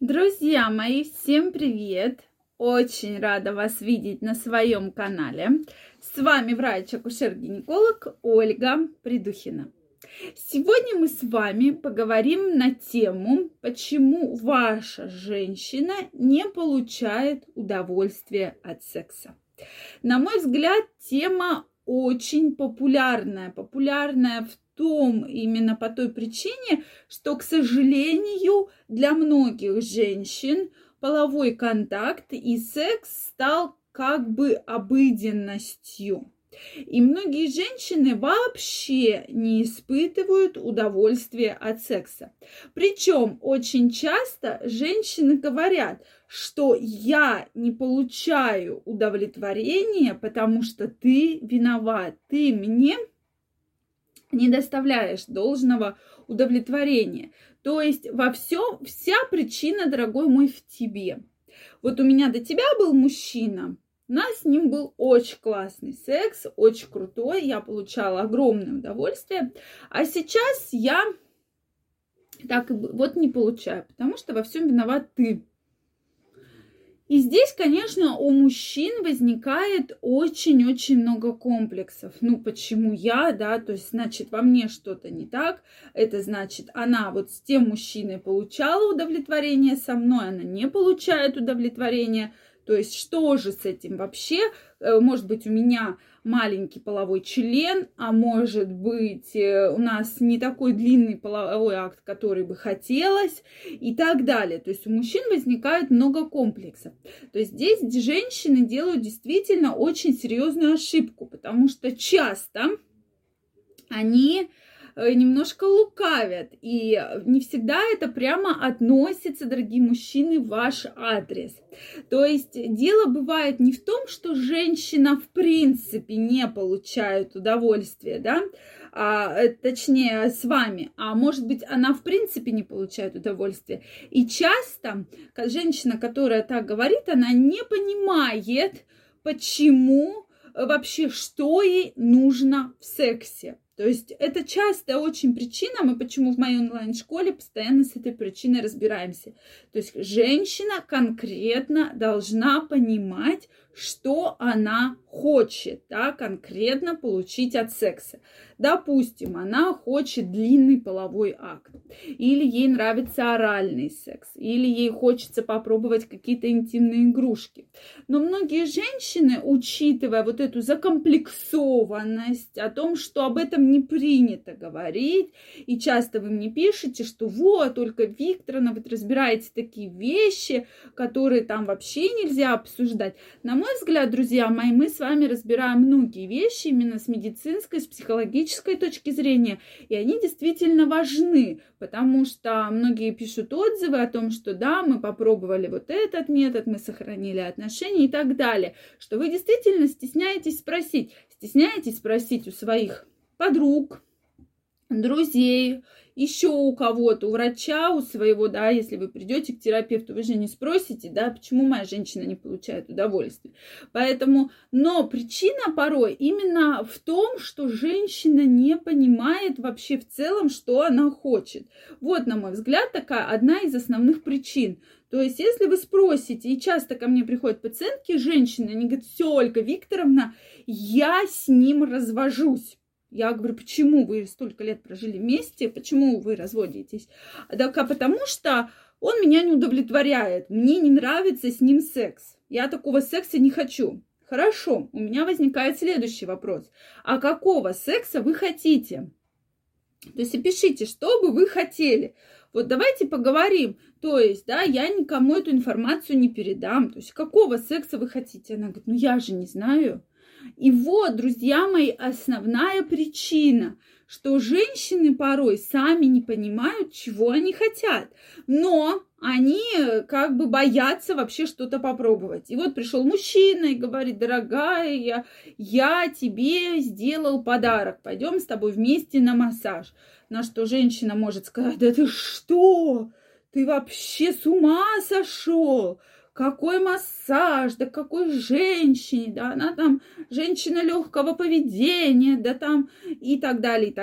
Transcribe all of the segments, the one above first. Друзья мои, всем привет! Очень рада вас видеть на своем канале. С вами врач-акушер-гинеколог Ольга Придухина. Сегодня мы с вами поговорим на тему, почему ваша женщина не получает удовольствия от секса. На мой взгляд, тема очень популярная. Популярная в том, именно по той причине, что, к сожалению, для многих женщин половой контакт и секс стал как бы обыденностью. И многие женщины вообще не испытывают удовольствия от секса. Причем очень часто женщины говорят, что я не получаю удовлетворения, потому что ты виноват, ты мне не доставляешь должного удовлетворения. То есть вся причина, дорогой мой, в тебе. Вот у меня до тебя был мужчина, у нас с ним был очень классный секс, очень крутой, я получала огромное удовольствие, а сейчас я так вот не получаю, потому что во всем виноват ты. И здесь, конечно, у мужчин возникает очень-очень много комплексов. Ну, почему я, да, то есть, значит, во мне что-то не так, это значит, она вот с тем мужчиной получала удовлетворение, со мной она не получает удовлетворение, то есть, что же с этим вообще? Может быть, у меня маленький половой член, а может быть, у нас не такой длинный половой акт, который бы хотелось, и так далее. То есть у мужчин возникает много комплексов. То есть здесь женщины делают действительно очень серьезную ошибку, потому что часто они немножко лукавят, и не всегда это прямо относится, дорогие мужчины, в ваш адрес. То есть дело бывает не в том, что женщина в принципе не получает удовольствия, да, точнее с вами, а может быть она в принципе не получает удовольствия. И часто женщина, которая так говорит, она не понимает, почему вообще, что ей нужно в сексе. То есть это частая очень причина, мы почему в моей онлайн-школе постоянно с этой причиной разбираемся. То есть женщина конкретно должна понимать, что она хочет, да, конкретно получить от секса. Допустим, она хочет длинный половой акт, или ей нравится оральный секс, или ей хочется попробовать какие-то интимные игрушки. Но многие женщины, учитывая вот эту закомплексованность, о том, что об этом не принято говорить, и часто вы мне пишете, что вот, Ольга Викторовна, вы разбираете такие вещи, которые там вообще нельзя обсуждать. На мой взгляд, друзья мои, мы с вами разбираем многие вещи именно с медицинской, с психологической точки зрения, и они действительно важны, потому что многие пишут отзывы о том, что да, мы попробовали вот этот метод, мы сохранили отношения и так далее, что вы действительно стесняетесь спросить у своих подруг, друзей, еще у кого-то, у врача, у своего, да, если вы придете к терапевту, вы же не спросите, да, почему моя женщина не получает удовольствие. Поэтому, но причина порой именно в том, что женщина не понимает вообще в целом, что она хочет. Вот, на мой взгляд, такая одна из основных причин. То есть, если вы спросите, и часто ко мне приходят пациентки, женщины, они говорят: все, Ольга Викторовна, я с ним развожусь. Я говорю: почему вы столько лет прожили вместе, почему вы разводитесь? Так, а потому что он меня не удовлетворяет, мне не нравится с ним секс, я такого секса не хочу. Хорошо, у меня возникает следующий вопрос: а какого секса вы хотите? То есть пишите, что бы вы хотели. Вот давайте поговорим. То есть, да, я никому эту информацию не передам. То есть, какого секса вы хотите? Она говорит: ну я же не знаю. И вот, друзья мои, основная причина, что женщины порой сами не понимают, чего они хотят, но они как бы боятся вообще что-то попробовать. И вот пришел мужчина и говорит: дорогая, я тебе сделал подарок, пойдем с тобой вместе на массаж. На что женщина может сказать: да ты что, ты вообще с ума сошел? какой массаж, да какой женщине, да она там женщина легкого поведения, да там и так далее,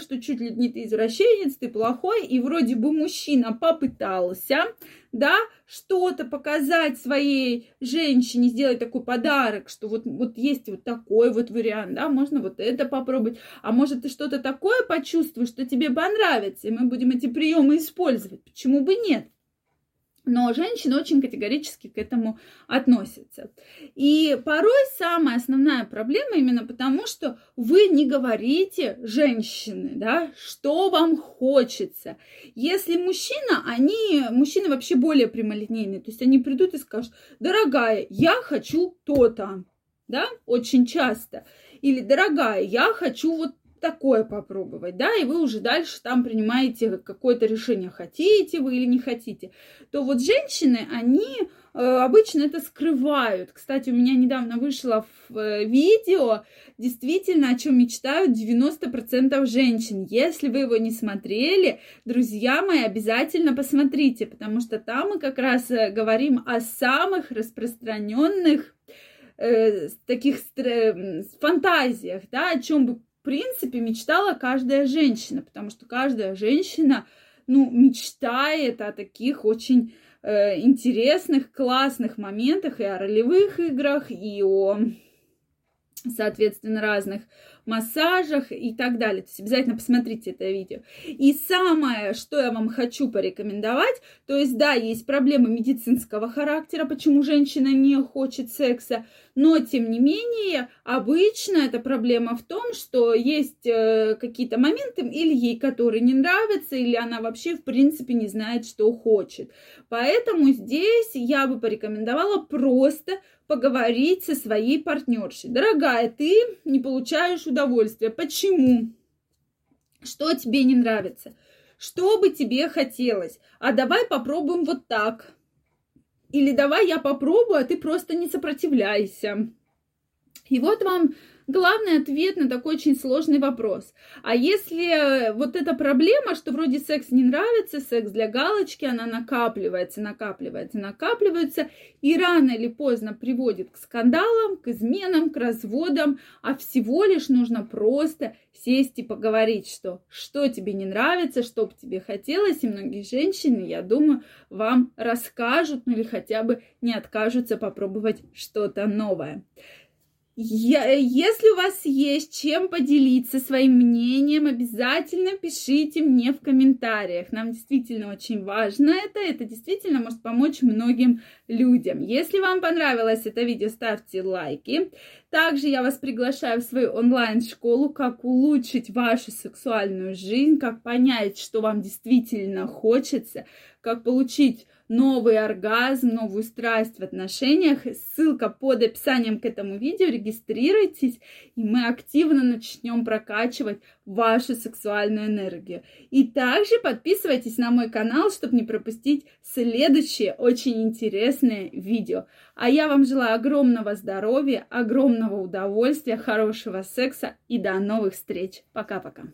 что чуть ли не ты извращенец, ты плохой, и вроде бы мужчина попытался, да, что-то показать своей женщине, сделать такой подарок, что вот есть вот такой вот вариант, да, можно вот это попробовать, а может ты что-то такое почувствуешь, что тебе понравится, и мы будем эти приемы использовать, почему бы нет? Но женщины очень категорически к этому относятся. И порой самая основная проблема именно потому, что вы не говорите женщине, да, что вам хочется. Если мужчина, мужчины вообще более прямолинейные. То есть они придут и скажут: дорогая, я хочу то-то, да, очень часто. Или дорогая, я хочу вот такое попробовать, да, и вы уже дальше там принимаете какое-то решение, хотите вы или не хотите, то вот женщины, они обычно это скрывают. Кстати, у меня недавно вышло видео, действительно, о чем мечтают 90% женщин. Если вы его не смотрели, друзья мои, обязательно посмотрите, потому что там мы как раз говорим о самых распространенных таких фантазиях, да, о чем бы в принципе мечтала каждая женщина, потому что каждая женщина, ну, мечтает о таких очень интересных, классных моментах и о ролевых играх, и о, соответственно, разных массажах и так далее. То есть обязательно посмотрите это видео. И самое, что я вам хочу порекомендовать, то есть, да, есть проблемы медицинского характера, почему женщина не хочет секса, но, тем не менее, обычно эта проблема в том, что есть какие-то моменты, или ей, которые не нравятся, или она вообще, в принципе, не знает, что хочет. Поэтому здесь я бы порекомендовала просто поговорить со своей партнершей. Дорогая, ты не получаешь удовольствия. Почему? Что тебе не нравится? Что бы тебе хотелось? А давай попробуем вот так. Или давай я попробую, а ты просто не сопротивляйся. И вот вам главный ответ на такой очень сложный вопрос. А если вот эта проблема, что вроде секс не нравится, секс для галочки, она накапливается, и рано или поздно приводит к скандалам, к изменам, к разводам, а всего лишь нужно просто сесть и поговорить, что тебе не нравится, что бы тебе хотелось, и многие женщины, я думаю, вам расскажут, ну или хотя бы не откажутся попробовать что-то новое. Если у вас есть чем поделиться своим мнением, обязательно пишите мне в комментариях. Нам действительно очень важно это. Это действительно может помочь многим людям. Если вам понравилось это видео, ставьте лайки. Также я вас приглашаю в свою онлайн-школу, как улучшить вашу сексуальную жизнь, как понять, что вам действительно хочется, как получить новый оргазм, новую страсть в отношениях. Ссылка под описанием к этому видео. Регистрируйтесь, и мы активно начнем прокачивать вашу сексуальную энергию. И также подписывайтесь на мой канал, чтобы не пропустить следующие очень интересные видео. А я вам желаю огромного здоровья, огромного удовольствия, хорошего секса и до новых встреч. Пока-пока.